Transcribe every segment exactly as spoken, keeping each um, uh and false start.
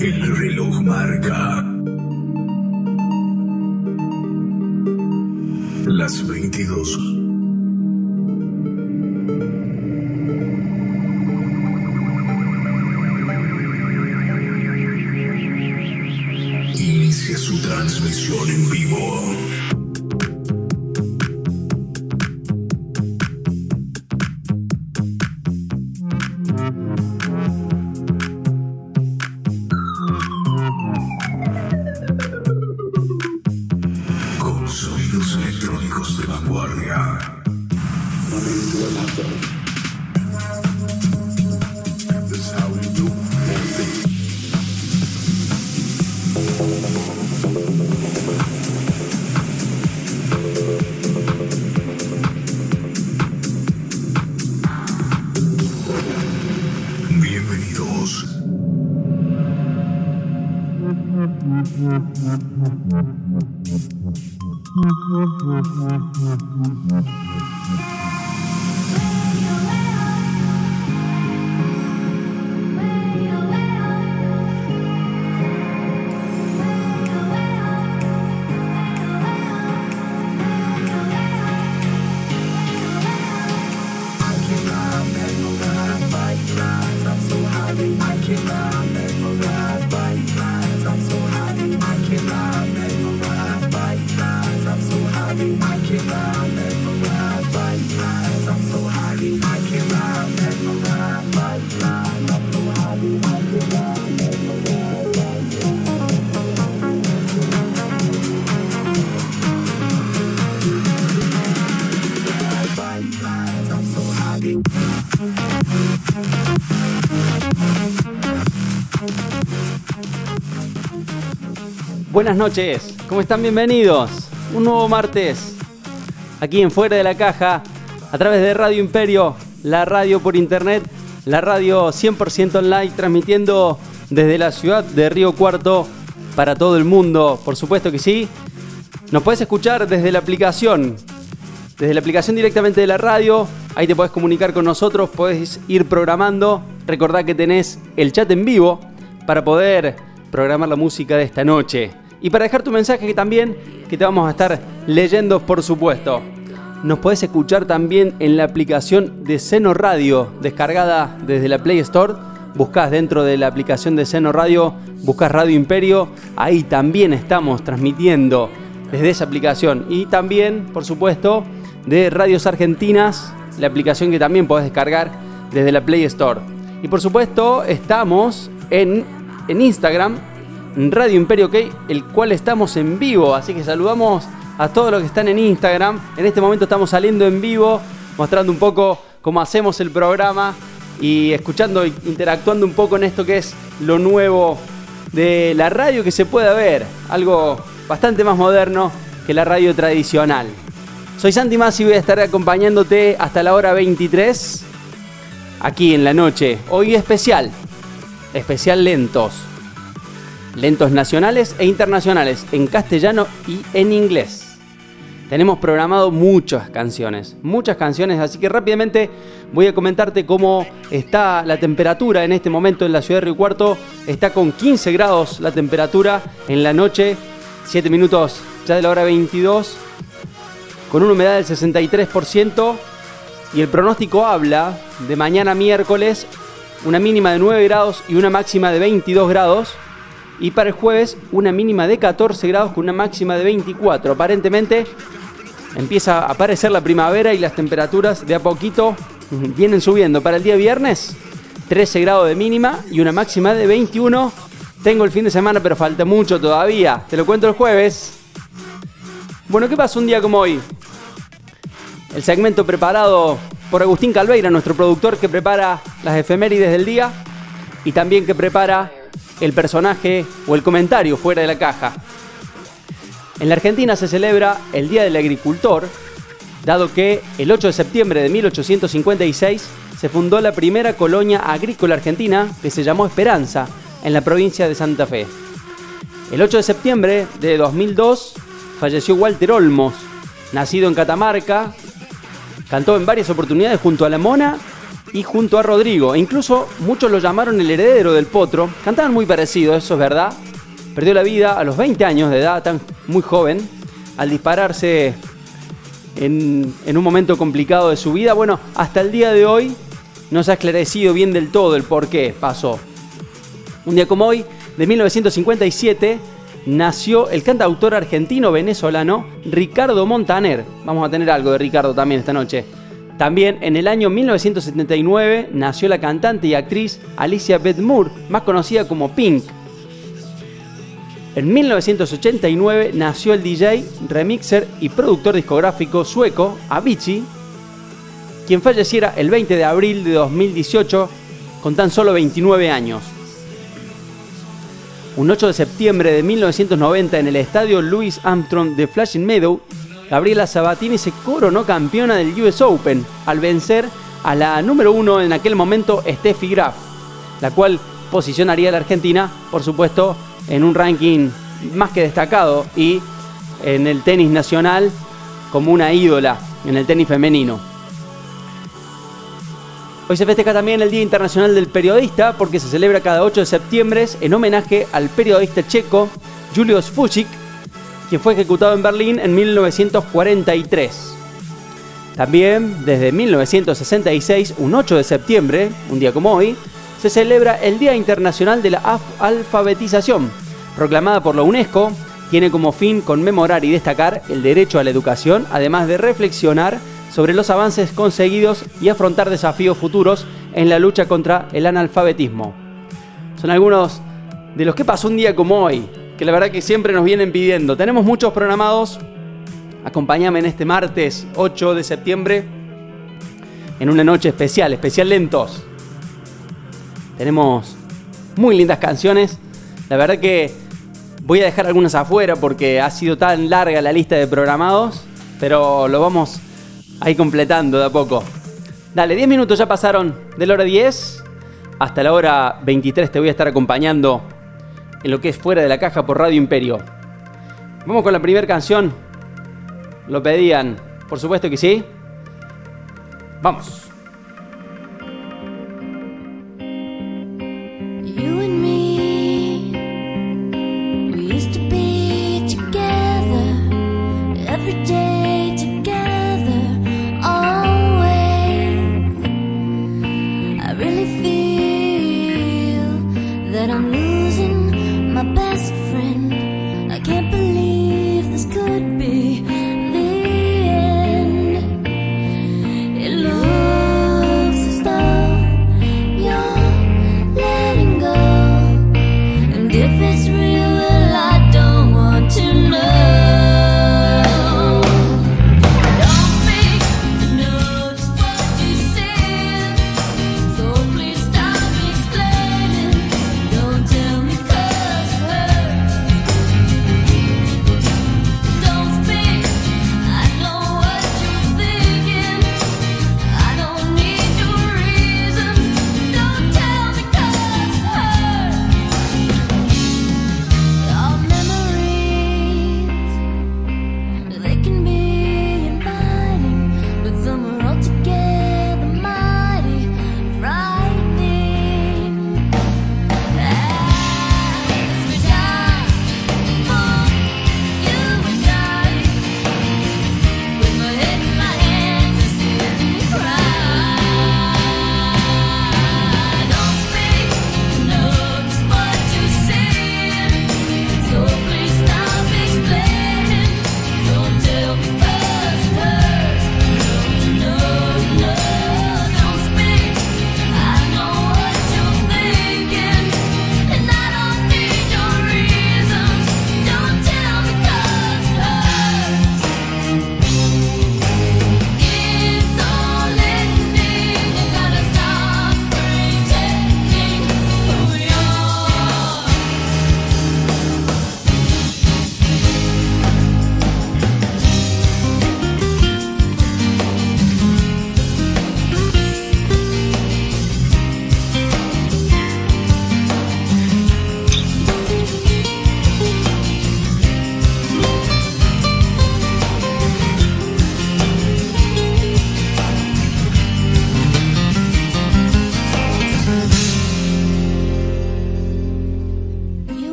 El reloj marca las veintidós. Inicia su transmisión en vivo. Buenas noches, ¿cómo están? Bienvenidos. Un nuevo martes, aquí en Fuera de la Caja, a través de Radio Imperio, la radio por internet, la radio cien por ciento online, transmitiendo desde la ciudad de Río Cuarto para todo el mundo, por supuesto que sí. Nos podés escuchar desde la aplicación, desde la aplicación directamente de la radio, ahí te podés comunicar con nosotros, podés ir programando. Recordá que tenés el chat en vivo para poder programar la música de esta noche. Y para dejar tu mensaje que también, que te vamos a estar leyendo, por supuesto. Nos podés escuchar también en la aplicación de Xeno Radio, descargada desde la Play Store. Buscás dentro de la aplicación de Xeno Radio, buscás Radio Imperio. Ahí también estamos transmitiendo desde esa aplicación. Y también, por supuesto, de Radios Argentinas, la aplicación que también podés descargar desde la Play Store. Y por supuesto, estamos en, en Instagram, Radio Imperio K, el cual estamos en vivo, así que saludamos a todos los que están en Instagram. En este momento estamos saliendo en vivo, mostrando un poco cómo hacemos el programa y escuchando, interactuando un poco en esto que es lo nuevo de la radio que se puede ver, algo bastante más moderno que la radio tradicional. Soy Santi Massi y voy a estar acompañándote hasta la hora veintitrés, aquí en la noche. Hoy especial, especial lentos. Lentos nacionales e internacionales, en castellano y en inglés. Tenemos programado muchas canciones, muchas canciones, así que rápidamente voy a comentarte cómo está la temperatura en este momento en la ciudad de Río Cuarto. Está con quince grados la temperatura en la noche, siete minutos ya de la hora veintidós, con una humedad del sesenta y tres por ciento, y el pronóstico habla de mañana miércoles, una mínima de nueve grados y una máxima de veintidós grados. Y para el jueves, una mínima de catorce grados con una máxima de veinticuatro. Aparentemente empieza a aparecer la primavera y las temperaturas de a poquito vienen subiendo. Para el día viernes, trece grados de mínima y una máxima de veintiuno. Tengo el fin de semana, pero falta mucho todavía. Te lo cuento el jueves. Bueno, ¿qué pasó un día como hoy? El segmento preparado por Agustín Calveira, nuestro productor, que prepara las efemérides del día y también que prepara el personaje o el comentario fuera de la caja. En la Argentina se celebra el Día del Agricultor, dado que el ocho de septiembre de mil ochocientos cincuenta y seis se fundó la primera colonia agrícola argentina, que se llamó Esperanza, en la provincia de Santa Fe. El ocho de septiembre de dos mil dos falleció Walter Olmos, nacido en Catamarca. Cantó en varias oportunidades junto a La Mona y junto a Rodrigo. E incluso muchos lo llamaron el heredero del potro. Cantaban muy parecido, eso es verdad. Perdió la vida a los veinte años de edad, tan muy joven, al dispararse en, en un momento complicado de su vida. Bueno, hasta el día de hoy no se ha esclarecido bien del todo el por qué pasó. Un día como hoy, de mil novecientos cincuenta y siete, nació el cantautor argentino-venezolano Ricardo Montaner. Vamos a tener algo de Ricardo también esta noche. También en el año mil novecientos setenta y nueve nació la cantante y actriz Alicia Beth Moore, más conocida como Pink. En mil novecientos ochenta y nueve nació el D J, remixer y productor discográfico sueco Avicii, quien falleciera el veinte de abril de dos mil dieciocho con tan solo veintinueve años. Un ocho de septiembre de mil novecientos noventa, en el estadio Louis Armstrong de Flushing Meadows, Gabriela Sabatini se coronó campeona del U S Open al vencer a la número uno en aquel momento, Steffi Graf, la cual posicionaría a la Argentina, por supuesto, en un ranking más que destacado y en el tenis nacional como una ídola en el tenis femenino. Hoy se festeja también el Día Internacional del Periodista, porque se celebra cada ocho de septiembre en homenaje al periodista checo Julius Fučík, quien fue ejecutado en Berlín en mil novecientos cuarenta y tres. También, desde mil novecientos sesenta y seis, un ocho de septiembre, un día como hoy, se celebra el Día Internacional de la Alfabetización, proclamada por la UNESCO. Tiene como fin conmemorar y destacar el derecho a la educación, además de reflexionar sobre los avances conseguidos y afrontar desafíos futuros en la lucha contra el analfabetismo. Son algunos de los que pasó un día como hoy, que la verdad que siempre nos vienen pidiendo. Tenemos muchos programados. Acompáñame en este martes ocho de septiembre en una noche especial, especial lentos. Tenemos muy lindas canciones. La verdad que voy a dejar algunas afuera porque ha sido tan larga la lista de programados, pero lo vamos ahí completando de a poco. Dale, diez minutos ya pasaron de la hora diez hasta la hora veintitrés. Te voy a estar acompañando en lo que es Fuera de la Caja por Radio Imperio. Vamos con la primera canción. ¿Lo pedían? Por supuesto que sí. Vamos. Be the end. It looks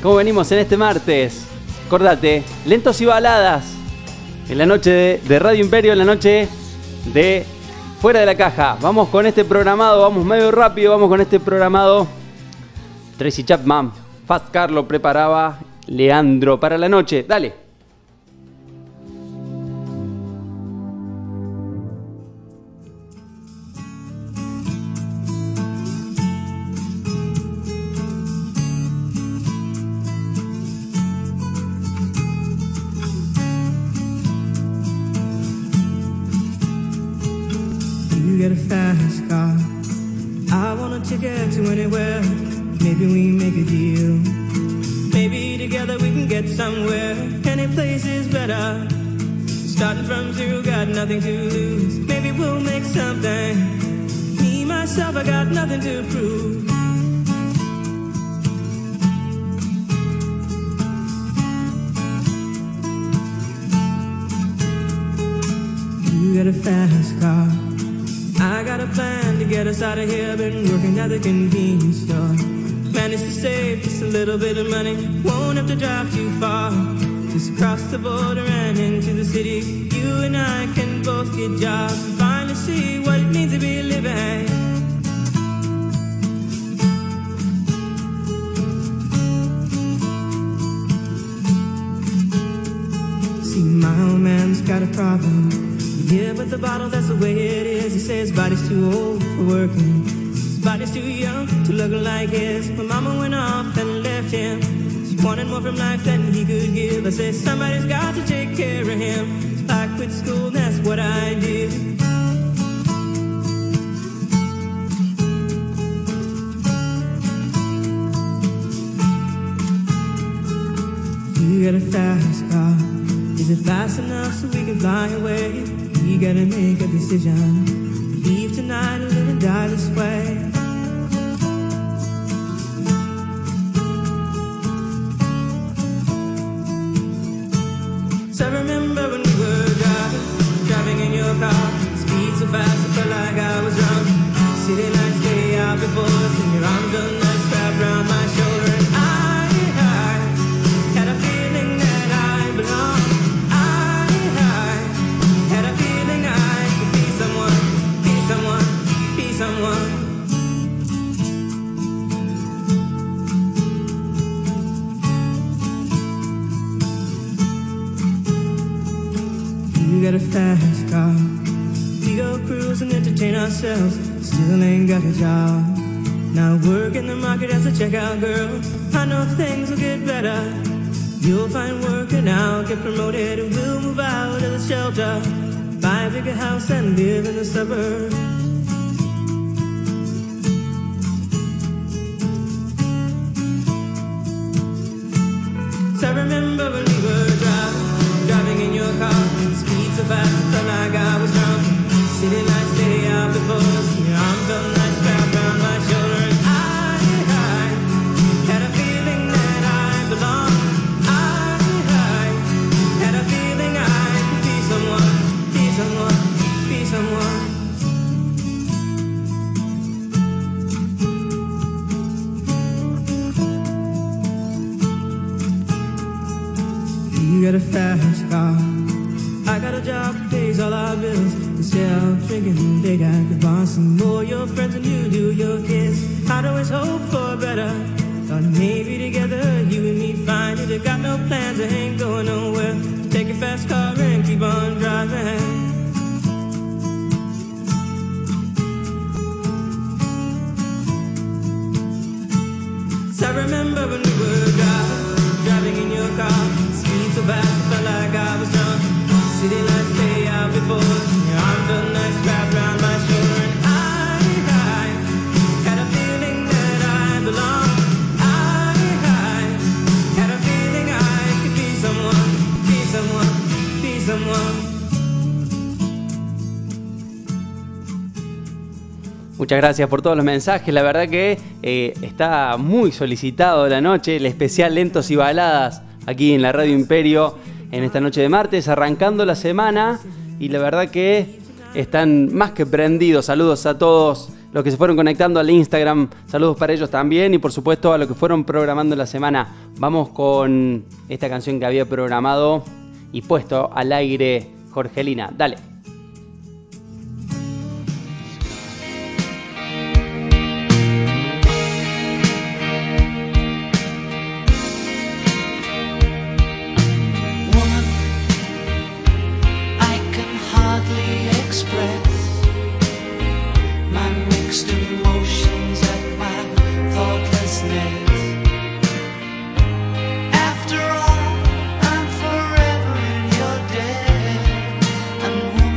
¿Cómo venimos en este martes? Acordate, lentos y baladas. En la noche de, de Radio Imperio, en la noche de Fuera de la Caja. Vamos con este programado, vamos medio rápido, vamos con este programado. Tracy Chapman, Fast Car lo preparaba Leandro para la noche. Dale. Get a fast car. I want a ticket to anywhere. Maybe we make a deal. Maybe together we can get somewhere. Any place is better. Starting from zero, got nothing to lose. Maybe we'll make something. Me, myself, I got nothing to prove. You get a fast car. I got a plan to get us out of here. Been working at the convenience store. Managed to save just a little bit of money. Won't have to drive too far. Just cross the border and into the city. You and I can both get jobs and finally see what it means to be living. See, my old man's got a problem. Yeah, with the bottle, that's the way it is. He says his body's too old for working. His body's too young to look like his. But mama went off and left him. She wanted more from life than he could give. I said, somebody's got to take care of him. So I quit school, that's what I did. You got a fast car. Is it fast enough so we can fly away? We gotta make a decision. Leave tonight or live and die this way. So I remember when we were driving, driving in your car. Speed so fast I felt like I was drunk. City lights day out before us, and your arms are nice wrapped around my shoulder. And I, I had a feeling that I belonged. Someone. You got a fast car. We go cruise and entertain ourselves. Still ain't got a job. Now work in the market as a checkout girl. I know things will get better. You'll find work and I'll get promoted. And we'll move out of the shelter. Buy a bigger house and live in the suburbs. I remember when we were driving, driving in your car. Speed so fast, I felt like I was drunk. City lights day out before us. Your arm felt nice wrapped around my shoulder. And I, I had a feeling that I belonged. I, I had a feeling I could be someone, be someone, be someone. You got a fast car, I got a job that pays all our bills. Instead of drinking, they got the bar. Some more your friends than you do your kids. I'd always hope for better. Thought maybe together you and me find it. I got no plans, I ain't going nowhere. Take your fast car and keep on driving. I remember when we were driving, driving in your car. Speed so fast, I felt like I was drunk. City lights lay out before us, and your arm felt nice wrapped around my shoulder. And I, I had a feeling that I belonged. I, I had a feeling I could be someone, be someone, be someone. Muchas gracias por todos los mensajes. La verdad que Eh, está muy solicitado la noche, el especial Lentos y Baladas aquí en la Radio Imperio en esta noche de martes, arrancando la semana, y la verdad que están más que prendidos. Saludos a todos los que se fueron conectando al Instagram, saludos para ellos también, y por supuesto a los que fueron programando la semana. Vamos con esta canción que había programado y puesto al aire Jorgelina, dale. After all, I'm forever in your debt.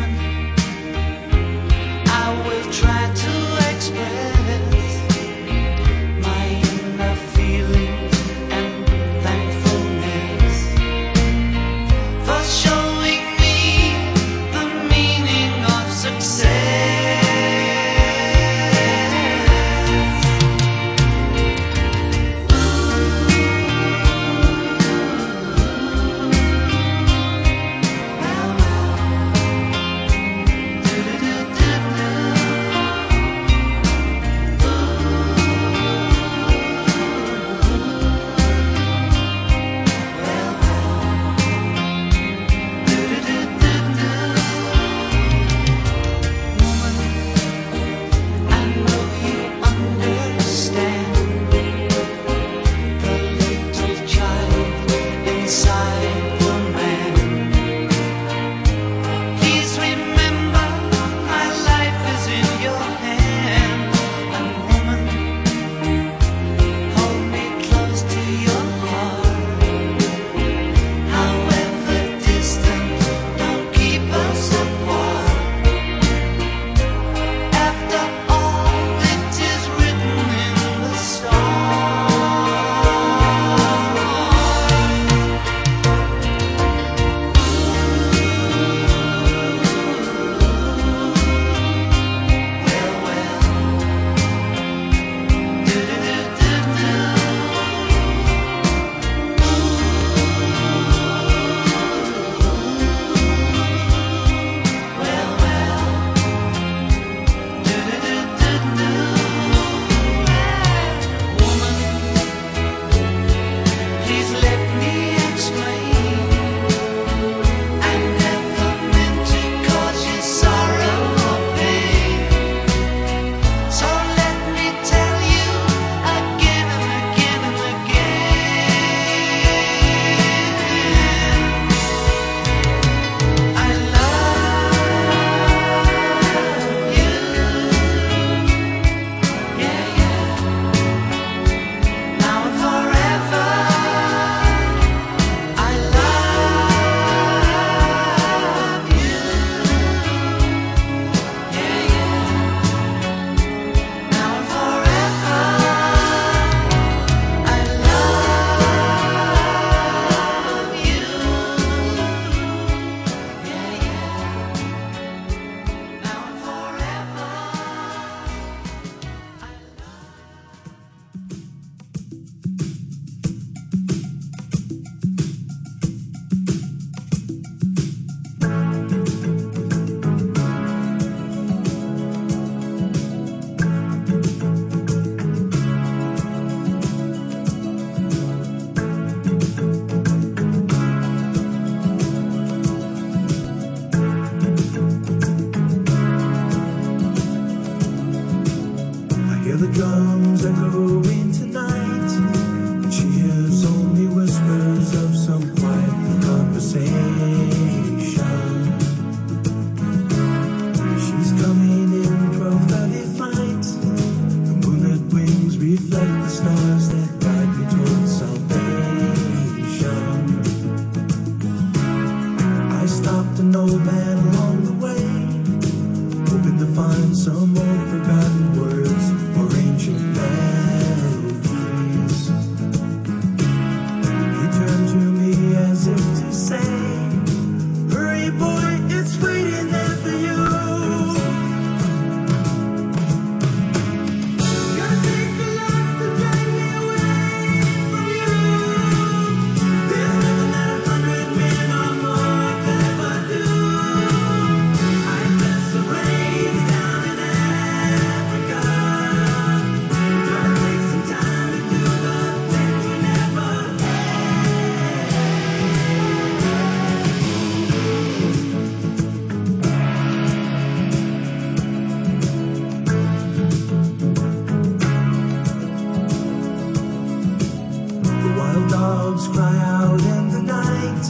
dogs cry out in the night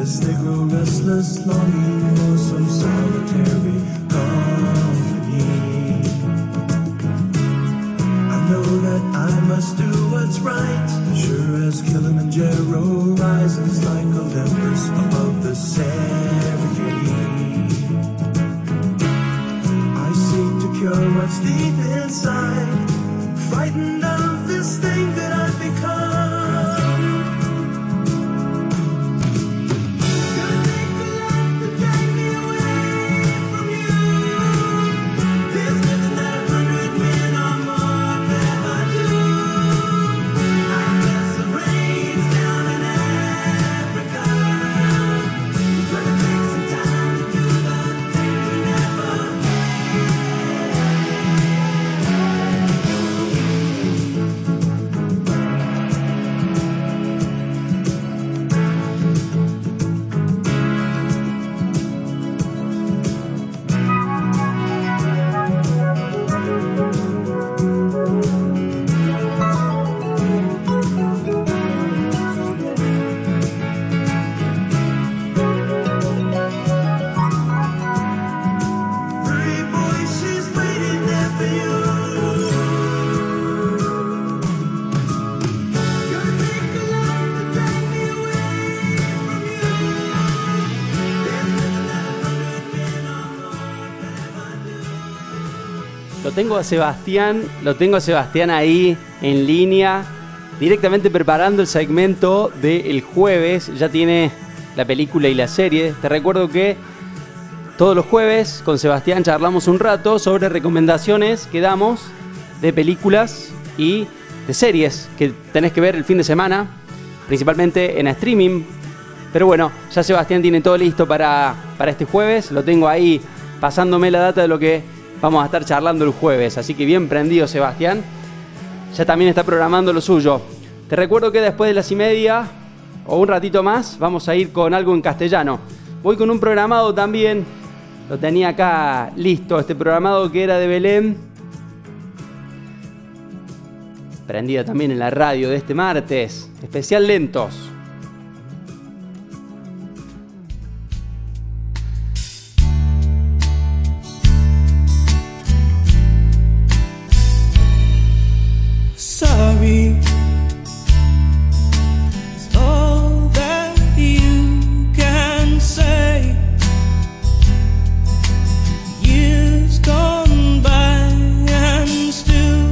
as they grow restless, longing for some solitary company. I know that I must do what's right, sure as Kilimanjaro rises like Olympus above the Serengeti. I seek to cure what's deep inside, frightened of this thing that I've become. Tengo a Sebastián, lo tengo a Sebastián ahí en línea, directamente preparando el segmento del jueves. Ya tiene la película y la serie. Te recuerdo que todos los jueves con Sebastián charlamos un rato sobre recomendaciones que damos de películas y de series que tenés que ver el fin de semana, principalmente en streaming. Pero bueno, ya Sebastián tiene todo listo para, para este jueves. Lo tengo ahí pasándome la data de lo que vamos a estar charlando el jueves, así que bien prendido Sebastián. Ya también está programando lo suyo. Te recuerdo que después de las y media, o un ratito más, vamos a ir con algo en castellano. Voy con un programado también, lo tenía acá listo, este programado que era de Belén. Prendida también en la radio de este martes, especial Lentos. It's all that you can say. Years gone by and still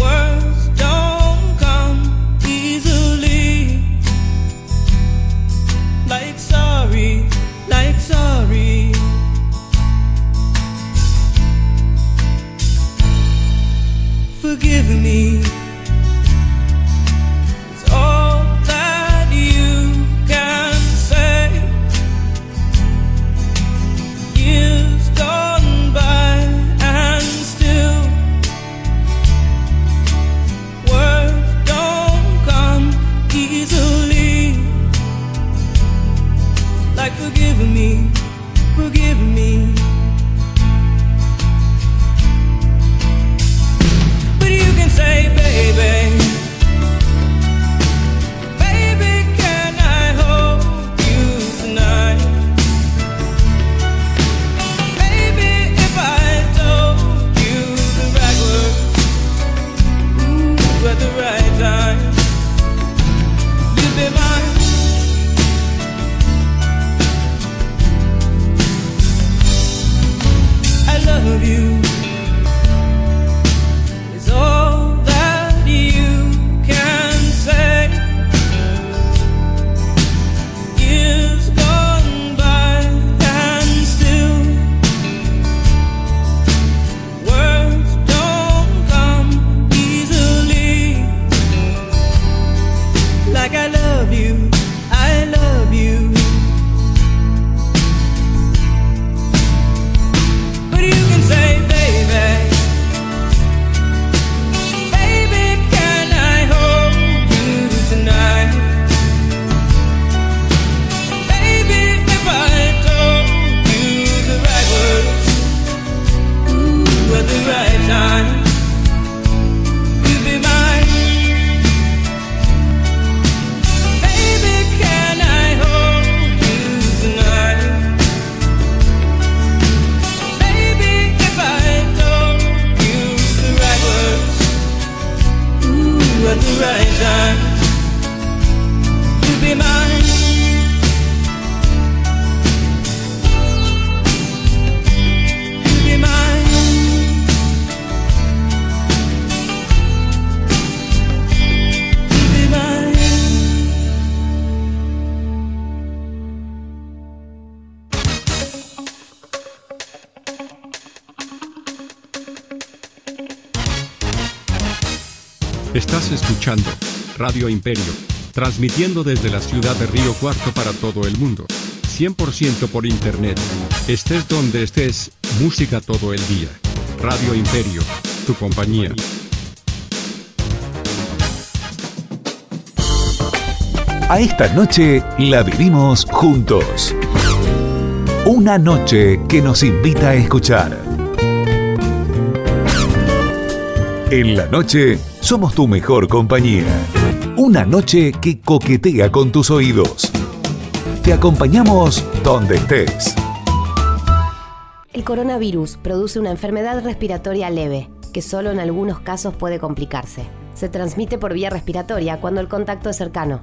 words don't come a new horizon. You'll be mine. You'll be mine. You'll be mine. Estás escuchando Radio Imperio, transmitiendo desde la ciudad de Río Cuarto para todo el mundo, cien por ciento por internet. Estés donde estés, música todo el día. Radio Imperio, tu compañía. A esta noche la vivimos juntos. Una noche que nos invita a escuchar. En la noche somos tu mejor compañía. Una noche que coquetea con tus oídos. Te acompañamos donde estés. El coronavirus produce una enfermedad respiratoria leve, que solo en algunos casos puede complicarse. Se transmite por vía respiratoria cuando el contacto es cercano.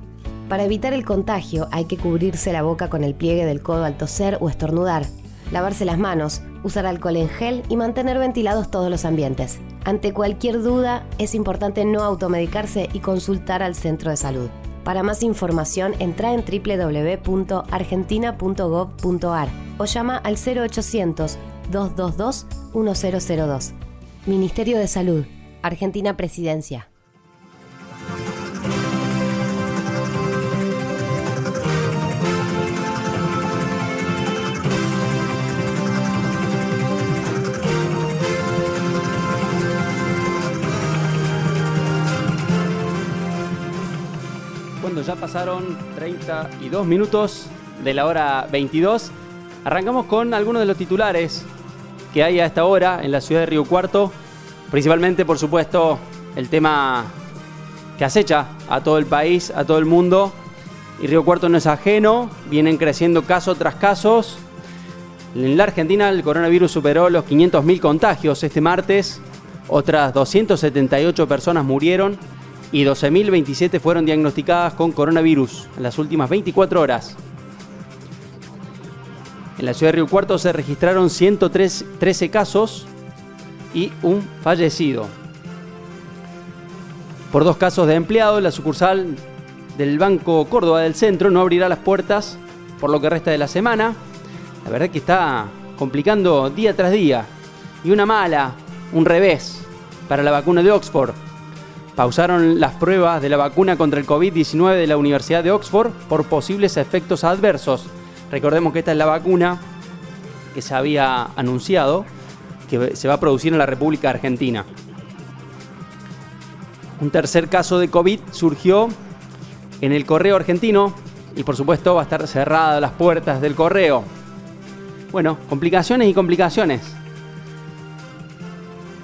Para evitar el contagio hay que cubrirse la boca con el pliegue del codo al toser o estornudar, lavarse las manos, usar alcohol en gel y mantener ventilados todos los ambientes. Ante cualquier duda, es importante no automedicarse y consultar al centro de salud. Para más información, entra en doble u doble u doble u punto argentina punto gov punto ar o llama al cero ochocientos, dos dos dos, uno cero cero dos. Ministerio de Salud, Argentina Presidencia. Ya pasaron treinta y dos minutos de la hora veintidós. Arrancamos con algunos de los titulares que hay a esta hora en la ciudad de Río Cuarto. Principalmente, por supuesto, el tema que acecha a todo el país, a todo el mundo. Y Río Cuarto no es ajeno, vienen creciendo caso tras caso. En la Argentina el coronavirus superó los quinientos mil contagios este martes. Otras doscientas setenta y ocho personas murieron y doce mil veintisiete fueron diagnosticadas con coronavirus en las últimas veinticuatro horas. En la ciudad de Río Cuarto se registraron ciento trece casos y un fallecido. Por dos casos de empleado, la sucursal del Banco Córdoba del Centro no abrirá las puertas por lo que resta de la semana. La verdad que está complicando día tras día. Y una mala, un revés para la vacuna de Oxford. Pausaron las pruebas de la vacuna contra el covid diecinueve de la Universidad de Oxford por posibles efectos adversos. Recordemos que esta es la vacuna que se había anunciado que se va a producir en la República Argentina. Un tercer caso de COVID surgió en el correo argentino y por supuesto va a estar cerradas las puertas del correo. Bueno, complicaciones y complicaciones.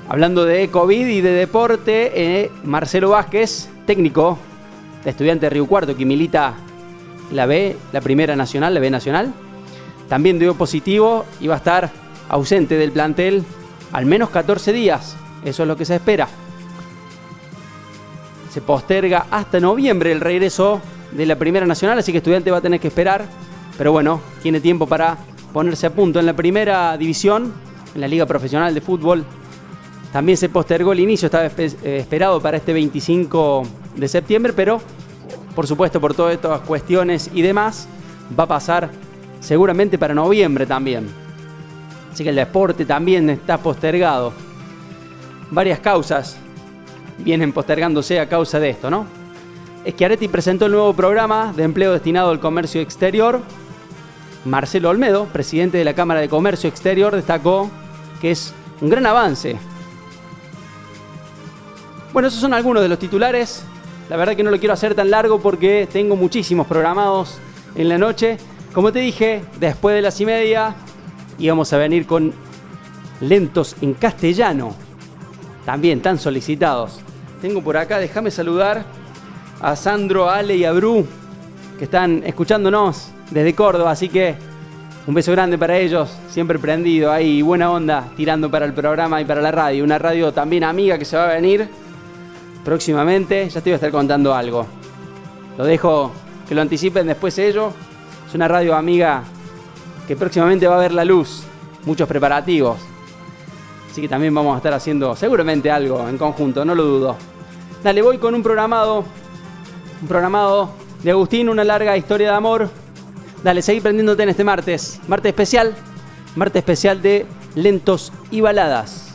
Hablando de COVID y de deporte, eh, Marcelo Vázquez, técnico de Estudiantes de Río Cuarto, que milita la B, la Primera Nacional, la B Nacional, también dio positivo y va a estar ausente del plantel al menos catorce días. Eso es lo que se espera. Se posterga hasta noviembre el regreso de la Primera Nacional, así que Estudiante va a tener que esperar. Pero bueno, tiene tiempo para ponerse a punto en la Primera División, en la Liga Profesional de Fútbol. También se postergó el inicio, estaba esperado para este veinticinco de septiembre, pero por supuesto por todas estas cuestiones y demás, va a pasar seguramente para noviembre también. Así que el deporte también está postergado. Varias causas vienen postergándose a causa de esto, ¿no? Schiaretti presentó el nuevo programa de empleo destinado al comercio exterior. Marcelo Olmedo, presidente de la Cámara de Comercio Exterior, destacó que es un gran avance. Bueno, esos son algunos de los titulares. La verdad que no lo quiero hacer tan largo porque tengo muchísimos programados en la noche. Como te dije, después de las y media íbamos a venir con lentos en castellano, también tan solicitados. Tengo por acá, déjame saludar a Sandro, Ale y a Bru, que están escuchándonos desde Córdoba. Así que un beso grande para ellos, siempre prendido ahí, buena onda, tirando para el programa y para la radio. Una radio también amiga que se va a venir. próximamente. Ya te voy a estar contando algo. Lo dejo que lo anticipen después ellos. Es una radio amiga que próximamente va a ver la luz. Muchos preparativos. Así que también vamos a estar haciendo seguramente algo en conjunto, no lo dudo. Dale, voy con un programado. Un programado de Agustín, una larga historia de amor. Dale, seguí prendiéndote en este martes. Martes especial. Martes especial de lentos y baladas.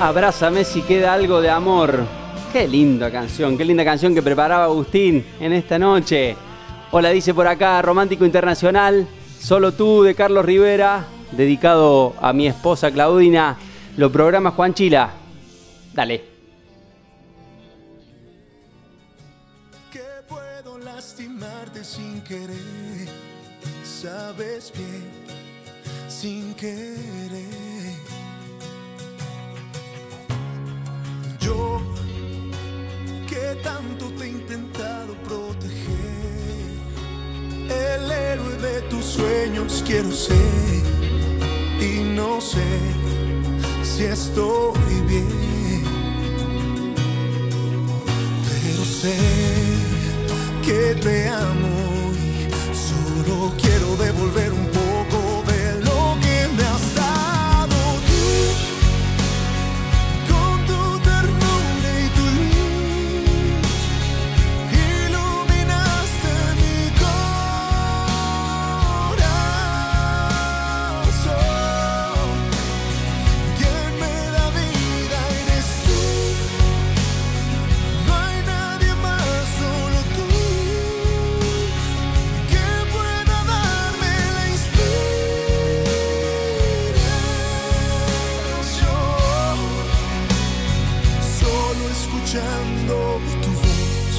Abrázame si queda algo de amor. Qué linda canción, qué linda canción que preparaba Agustín en esta noche. Hola, dice por acá, Romántico Internacional, Solo Tú, de Carlos Rivera, dedicado a mi esposa Claudina. Lo programa Juan Chila. Dale. Que puedo lastimarte sin querer, sabes bien, sin querer. Yo, que tanto te he intentado proteger, el héroe de tus sueños quiero ser, y no sé si estoy bien, pero sé que te amo y solo quiero devolver un poco de lo que me has dado. escuchando tu voz.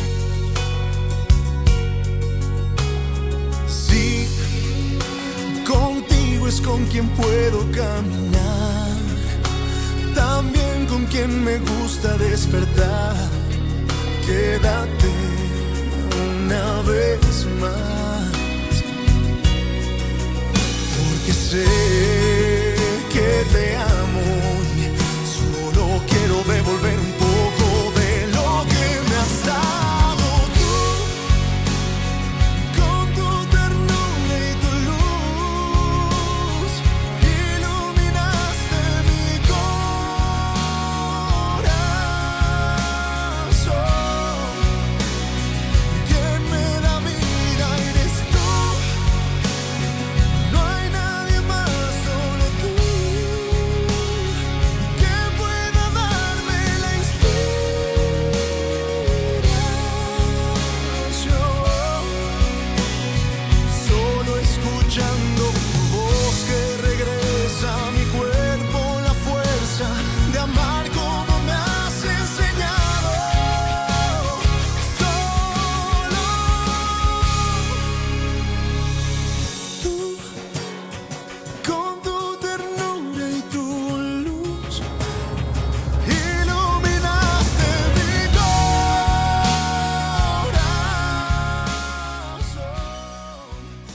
Sí, contigo es con quien puedo caminar, también con quien me gusta despertar. Quédate una vez más, porque sé que te amo y solo quiero devolver un poco de lo que me has dado.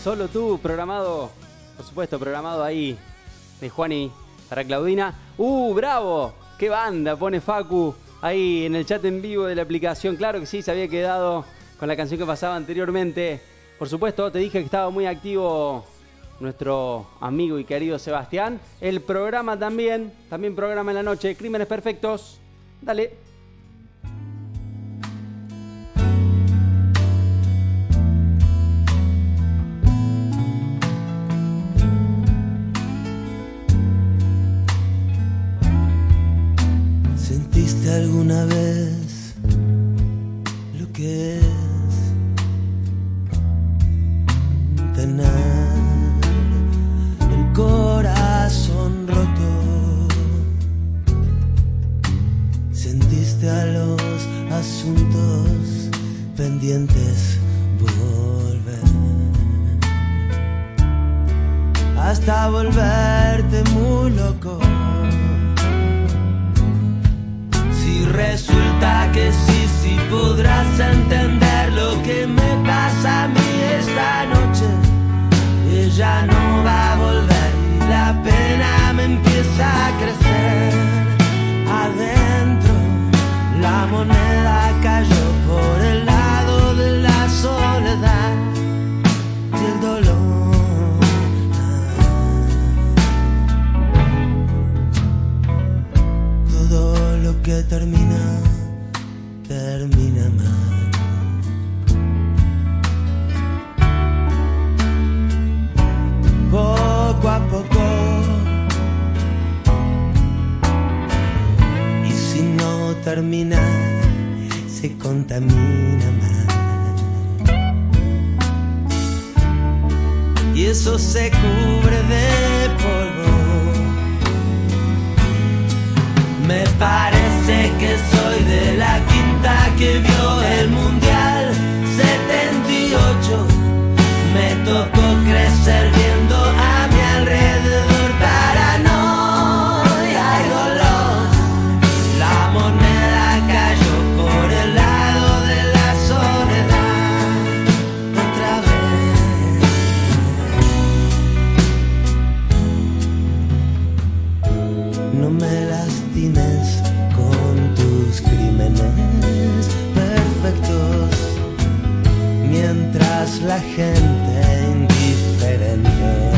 Solo tú, programado, por supuesto, programado ahí de Juani para Claudina. ¡Uh, bravo! ¡Qué banda! Pone Facu ahí en el chat en vivo de la aplicación. Claro que sí, se había quedado con la canción que pasaba anteriormente. Por supuesto, te dije que estaba muy activo nuestro amigo y querido Sebastián. El programa también, también programa en la noche, Crímenes Perfectos. Dale. ¿Alguna vez lo que es tener el corazón roto? ¿Sentiste a los asuntos pendientes volver hasta volverte muy loco? Resulta que sí, sí podrás entender lo que me pasa a mí esta noche. Ella no va a volver y la pena me empieza a crecer adentro. La moneda cayó por el lado de la soledad y el dolor. Todo lo que termina, termina mal. Poco a poco, y si no termina, se contamina mal. Y eso se cubre de polvo. Me parece que soy de la quinta que vio el mundial setenta y ocho. Me tocó crecer viendo a mi alrededor paranoia y dolor. La moneda cayó por el lado de la soledad otra vez. No me con tus crímenes perfectos, mientras la gente indiferente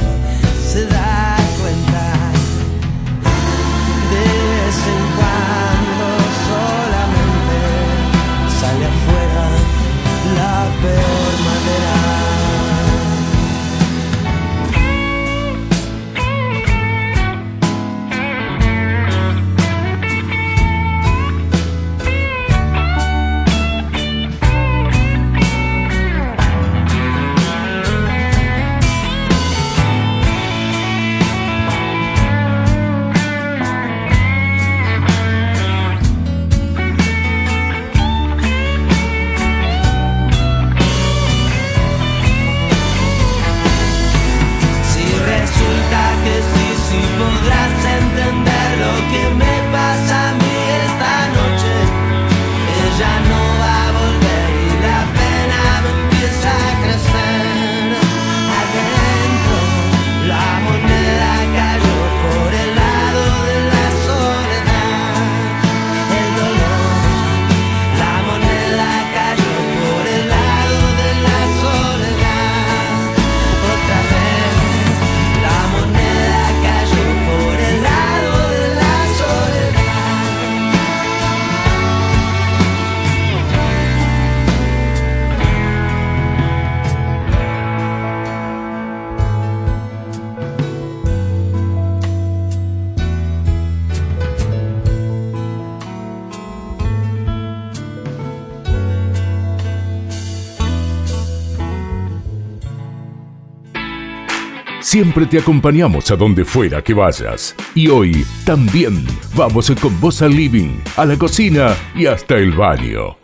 Siempre te acompañamos a donde fuera que vayas. Y hoy también vamos con vos al living, a la cocina y hasta el baño.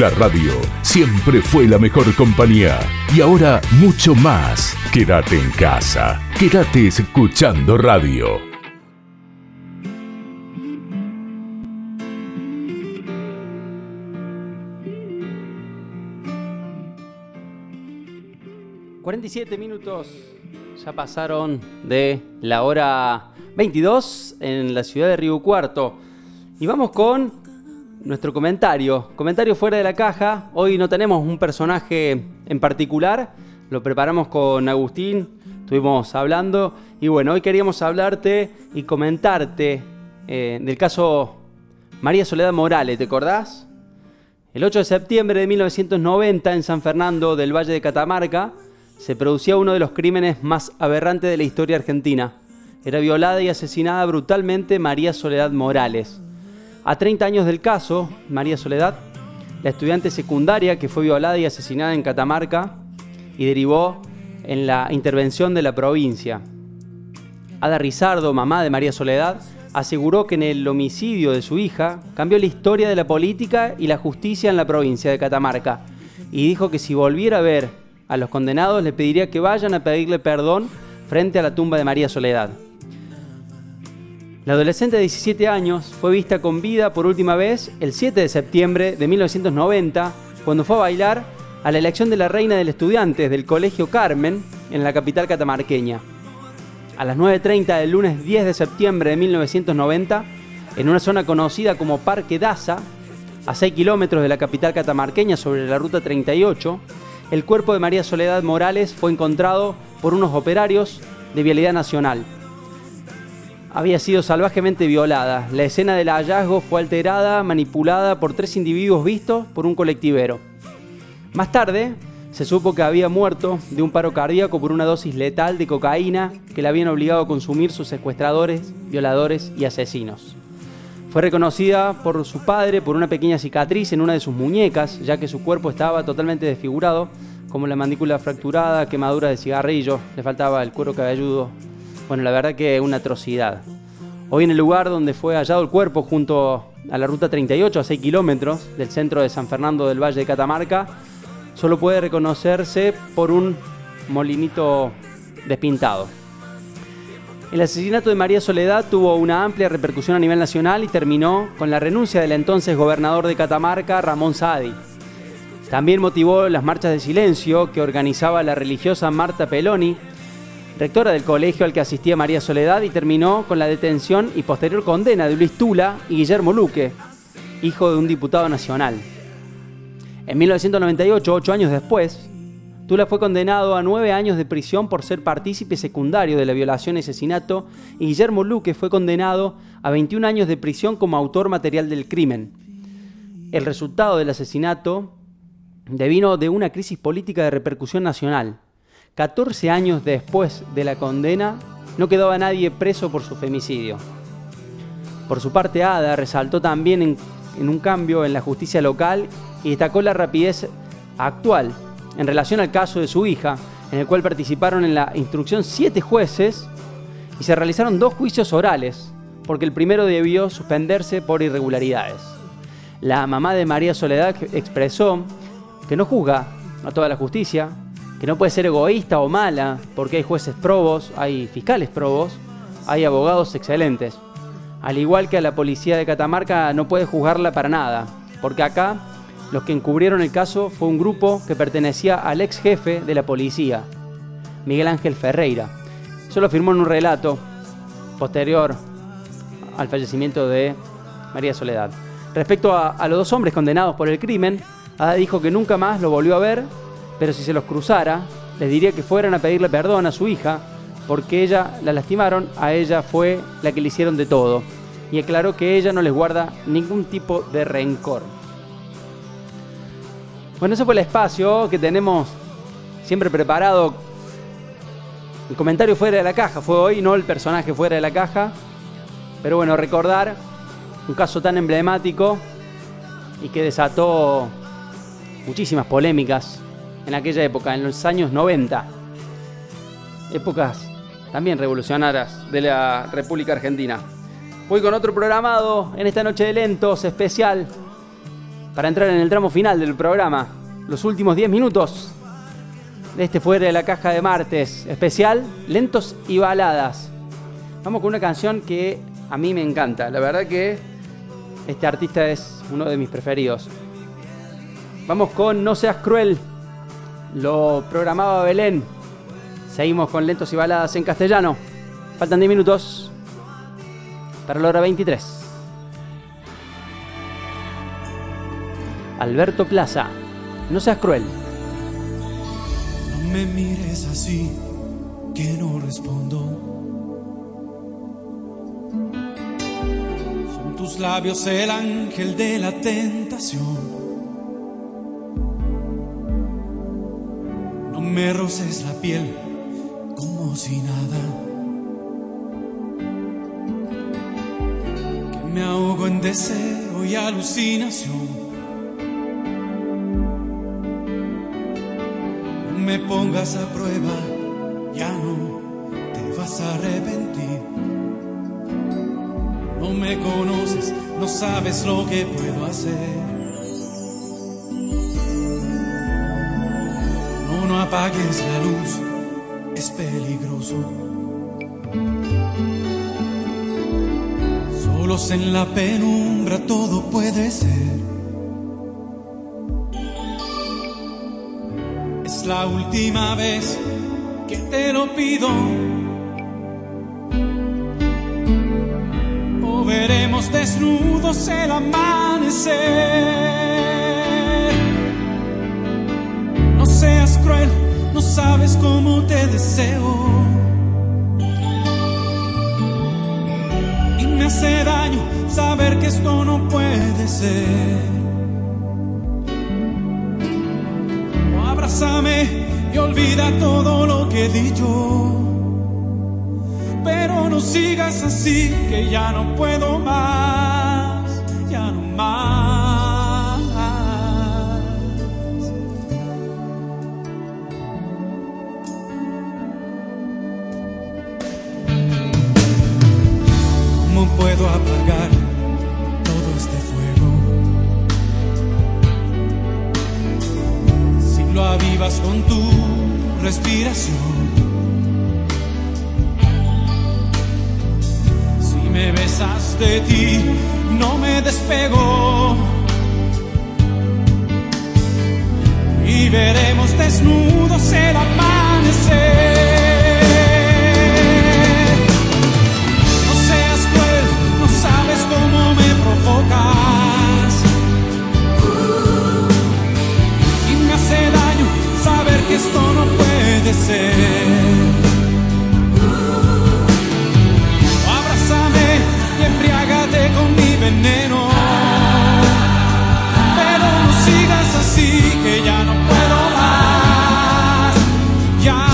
La radio siempre fue la mejor compañía. Y ahora mucho más. Quédate en casa. Quédate escuchando radio. cuarenta y siete minutos ya pasaron de la hora veintidós en la ciudad de Río Cuarto. Y vamos con nuestro comentario. Comentario fuera de la caja. Hoy no tenemos un personaje en particular. Lo preparamos con Agustín. Estuvimos hablando. Y bueno, hoy queríamos hablarte y comentarte eh, del caso María Soledad Morales. ¿Te acordás? El ocho de septiembre de mil novecientos noventa en San Fernando del Valle de Catamarca se producía uno de los crímenes más aberrantes de la historia argentina. Era violada y asesinada brutalmente María Soledad Morales. A treinta años del caso, María Soledad, la estudiante secundaria que fue violada y asesinada en Catamarca y derivó en la intervención de la provincia. Ada Rizardo, mamá de María Soledad, aseguró que en el homicidio de su hija cambió la historia de la política y la justicia en la provincia de Catamarca, y dijo que si volviera a ver a los condenados les pediría que vayan a pedirle perdón frente a la tumba de María Soledad. La adolescente de diecisiete años fue vista con vida por última vez el siete de septiembre de mil novecientos noventa, cuando fue a bailar a la elección de la reina de los estudiantes del Colegio Carmen en la capital catamarqueña. A las nueve treinta del lunes diez de septiembre de mil novecientos noventa, en una zona conocida como Parque Daza, a seis kilómetros de la capital catamarqueña sobre la ruta treinta y ocho, el cuerpo de María Soledad Morales fue encontrado por unos operarios de Vialidad Nacional. Había sido salvajemente violada. La escena del hallazgo fue alterada, manipulada por tres individuos vistos por un colectivero. Más tarde, se supo que había muerto de un paro cardíaco por una dosis letal de cocaína que la habían obligado a consumir sus secuestradores, violadores y asesinos. Fue reconocida por su padre por una pequeña cicatriz en una de sus muñecas, ya que su cuerpo estaba totalmente desfigurado, como la mandíbula fracturada, quemadura de cigarrillo, le faltaba el cuero cabelludo. Bueno, la verdad que una atrocidad. Hoy en el lugar donde fue hallado el cuerpo, junto a la ruta treinta y ocho, a seis kilómetros del centro de San Fernando del Valle de Catamarca, solo puede reconocerse por un molinito despintado. El asesinato de María Soledad tuvo una amplia repercusión a nivel nacional y terminó con la renuncia del entonces gobernador de Catamarca, Ramón Saadi. También motivó las marchas de silencio que organizaba la religiosa Marta Peloni, rectora del colegio al que asistía María Soledad, y terminó con la detención y posterior condena de Luis Tula y Guillermo Luque, hijo de un diputado nacional. En mil novecientos noventa y ocho, ocho años después, Tula fue condenado a nueve años de prisión por ser partícipe secundario de la violación y asesinato, y Guillermo Luque fue condenado a veintiún años de prisión como autor material del crimen. El resultado del asesinato devino de una crisis política de repercusión nacional. catorce años después de la condena, no quedaba nadie preso por su femicidio. Por su parte, Ada resaltó también en, en un cambio en la justicia local y destacó la rapidez actual en relación al caso de su hija, en el cual participaron en la instrucción siete jueces y se realizaron dos juicios orales, porque el primero debió suspenderse por irregularidades. La mamá de María Soledad expresó que no juzga a toda la justicia, que no puede ser egoísta o mala, porque hay jueces probos, hay fiscales probos, hay abogados excelentes. Al igual que a la policía de Catamarca, no puede juzgarla para nada, porque acá los que encubrieron el caso fue un grupo que pertenecía al ex jefe de la policía, Miguel Ángel Ferreira. Eso lo afirmó en un relato posterior al fallecimiento de María Soledad. Respecto a, a los dos hombres condenados por el crimen, Ada dijo que nunca más lo volvió a ver, pero si se los cruzara, les diría que fueran a pedirle perdón a su hija, porque ella la lastimaron, a ella fue la que le hicieron de todo. Y aclaró que ella no les guarda ningún tipo de rencor. Bueno, ese fue el espacio que tenemos siempre preparado. El comentario fuera de la caja fue hoy, no el personaje fuera de la caja. Pero bueno, recordar un caso tan emblemático y que desató muchísimas polémicas en aquella época, en los años noventa. épocas también revolucionarias de la República Argentina. Voy con otro programado en esta noche de lentos, especial, para entrar en el tramo final del programa. Los últimos diez minutos de este Fuera de la Caja de martes, especial, lentos y baladas. Vamos con una canción que a mí me encanta. La verdad que este artista es uno de mis preferidos. Vamos con No Seas Cruel. Lo programaba Belén. Seguimos con lentos y baladas en castellano. Faltan diez minutos para la hora veintitrés. Alberto Plaza, No Seas Cruel. No me mires así, que no respondo. Son tus labios el ángel de la tentación. No me roces la piel como si nada, que me ahogo en deseo y alucinación. No me pongas a prueba, ya no te vas a arrepentir. No me conoces, no sabes lo que puedo hacer. No apagues la luz, es peligroso. Solos en la penumbra todo puede ser. Es la última vez que te lo pido. O veremos desnudos el amanecer. No seas cruel, no sabes cómo te deseo y me hace daño saber que esto no puede ser. No, abrázame y olvida todo lo que he dicho, pero no sigas así que ya no puedo más, ya no más. Puedo apagar todo este fuego si lo avivas con tu respiración. Si me besas de ti, no me despego y veremos desnudos el amanecer. Sabes cómo me provocas uh, y me hace daño saber que esto no puede ser. uh, Abrázame y embriágate con mi veneno, uh, pero no sigas así que ya no puedo más, ya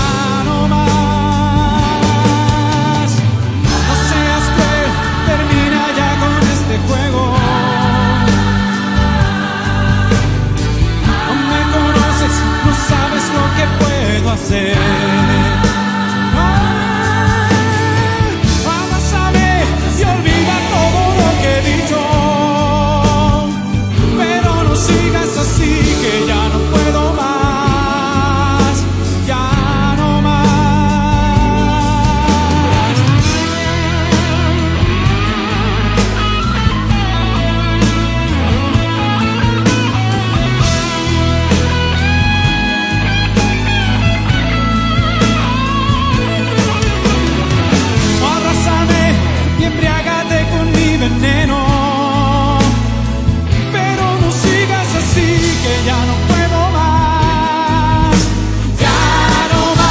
no más. Juego, no me conoces, no sabes lo que puedo hacer. Abrázame y olvida todo lo que he dicho, pero no sigas así que ya no puedo más. Veneno, pero no sigas así que ya no puedo más, ya no más.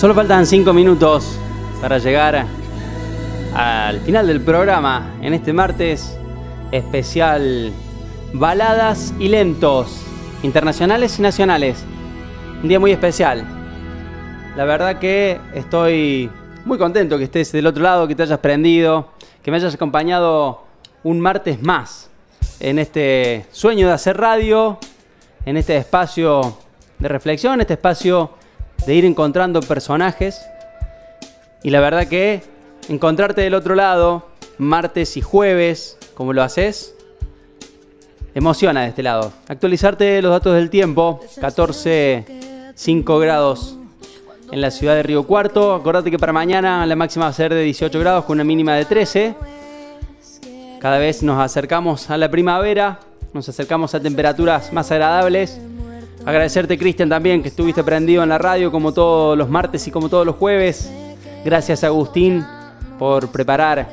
Solo faltan cinco minutos para llegar al final del programa en este martes especial. Baladas y lentos, internacionales y nacionales. Un día muy especial. La verdad que estoy muy contento que estés del otro lado, que te hayas prendido, que me hayas acompañado un martes más en este sueño de hacer radio, en este espacio de reflexión, en este espacio de ir encontrando personajes. Y la verdad que encontrarte del otro lado, martes y jueves, como lo haces, emociona de este lado. Actualizarte los datos del tiempo, catorce coma cinco grados en la ciudad de Río Cuarto. Acordate que para mañana la máxima va a ser de dieciocho grados con una mínima de trece. Cada vez nos acercamos a la primavera, nos acercamos a temperaturas más agradables. Agradecerte, Cristian, también, que estuviste prendido en la radio como todos los martes y como todos los jueves. Gracias, Agustín, por preparar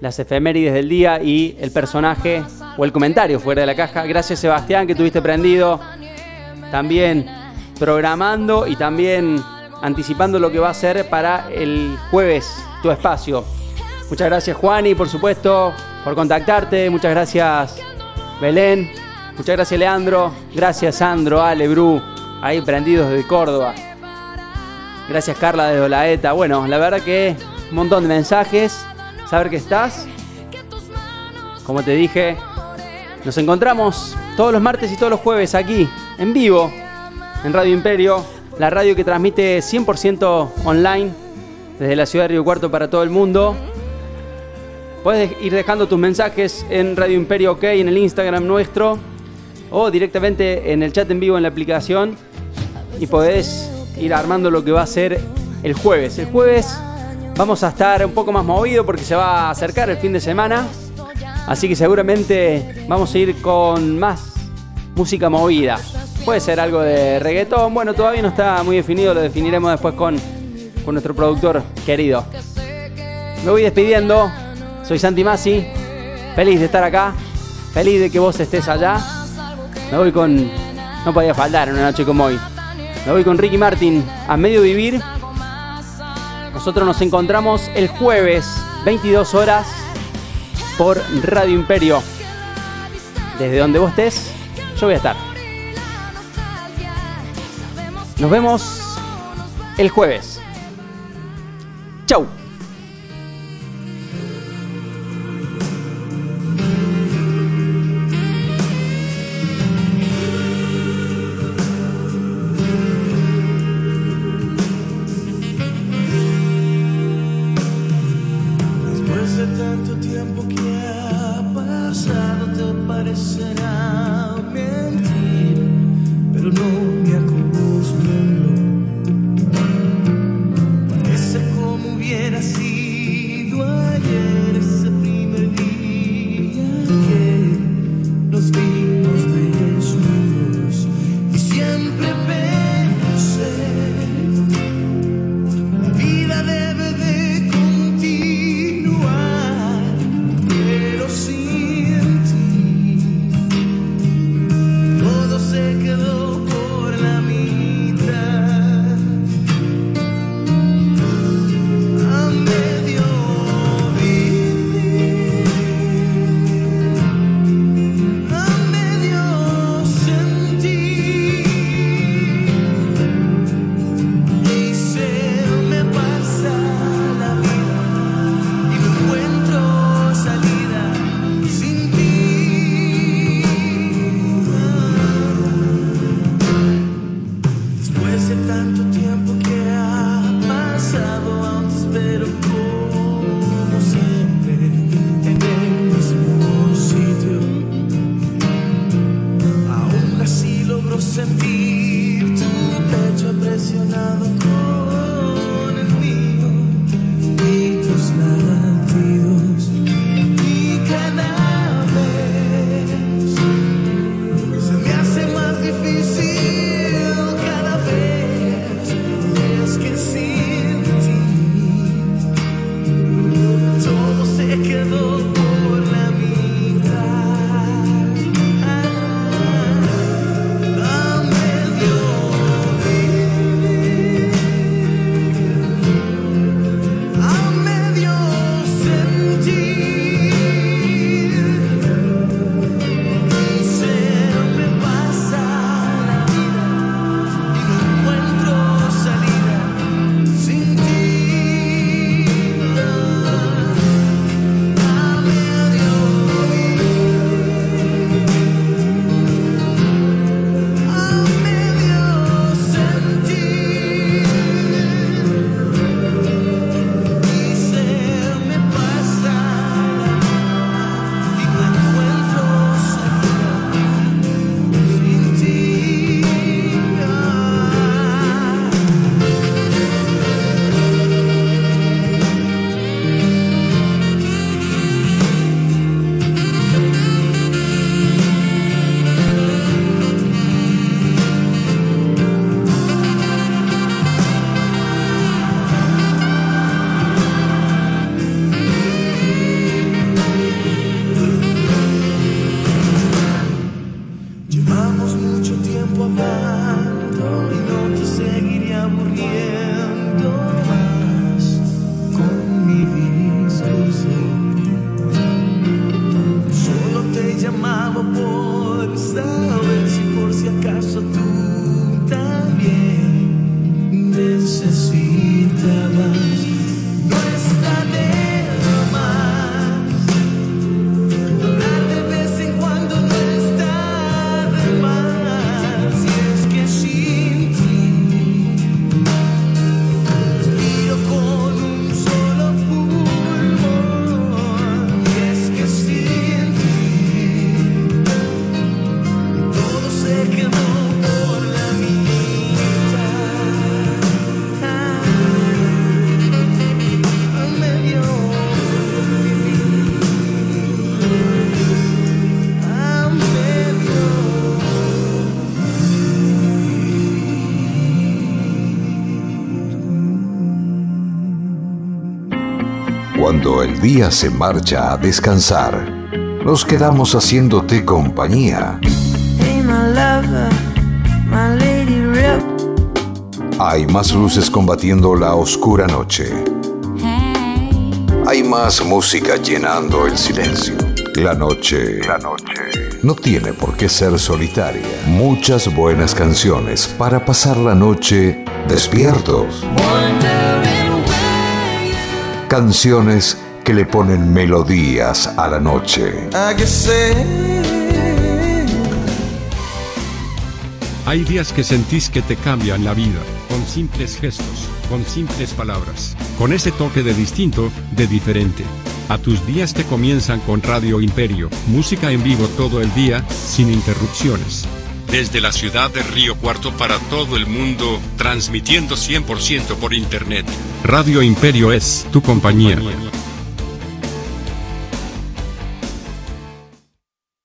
las efemérides del día y el personaje o el comentario fuera de la caja. Gracias, Sebastián, que estuviste prendido también programando y también anticipando lo que va a ser para el jueves tu espacio. Muchas gracias, Juani, por supuesto, por contactarte. Muchas gracias, Belén. Muchas gracias, Leandro. Gracias, Sandro, Ale, Bru, ahí prendidos desde Córdoba. Gracias, Carla, desde Olaeta. Bueno, la verdad que un montón de mensajes. Saber que estás. Como te dije, nos encontramos todos los martes y todos los jueves aquí, en vivo, en Radio Imperio, la radio que transmite cien por ciento online desde la ciudad de Río Cuarto para todo el mundo. Puedes ir dejando tus mensajes en Radio Imperio OK, en el Instagram nuestro, o directamente en el chat en vivo en la aplicación, y podés ir armando lo que va a ser el jueves. El jueves vamos a estar un poco más movido porque se va a acercar el fin de semana. Así que seguramente vamos a ir con más música movida. Puede ser algo de reggaetón. Bueno, todavía no está muy definido. Lo definiremos después con, con nuestro productor querido. Me voy despidiendo. Soy Santi Massi. Feliz de estar acá. Feliz de que vos estés allá. Me voy con... No podía faltar en una noche como hoy. Me voy con Ricky Martin a medio vivir. Nosotros nos encontramos el jueves, veintidós horas, por Radio Imperio. Desde donde vos estés, yo voy a estar. Nos vemos el jueves. Chau. tiempo amando y no te seguiré aburriendo más con mi discurso. Solo te llamaba por saber si por si acaso tú también necesitabas. No está de Cuando el día se marcha a descansar, nos quedamos haciéndote compañía. Hay más luces combatiendo la oscura noche. Hay más música llenando el silencio. La noche, la noche no tiene por qué ser solitaria. Muchas buenas canciones para pasar la noche despiertos. Canciones que le ponen melodías a la noche. Hay días que sentís que te cambian la vida, con simples gestos, con simples palabras, con ese toque de distinto, de diferente. A tus días te comienzan con Radio Imperio, música en vivo todo el día, sin interrupciones. Desde la ciudad de Río Cuarto para todo el mundo, transmitiendo cien por ciento por internet. Radio Imperio es tu compañía. compañía.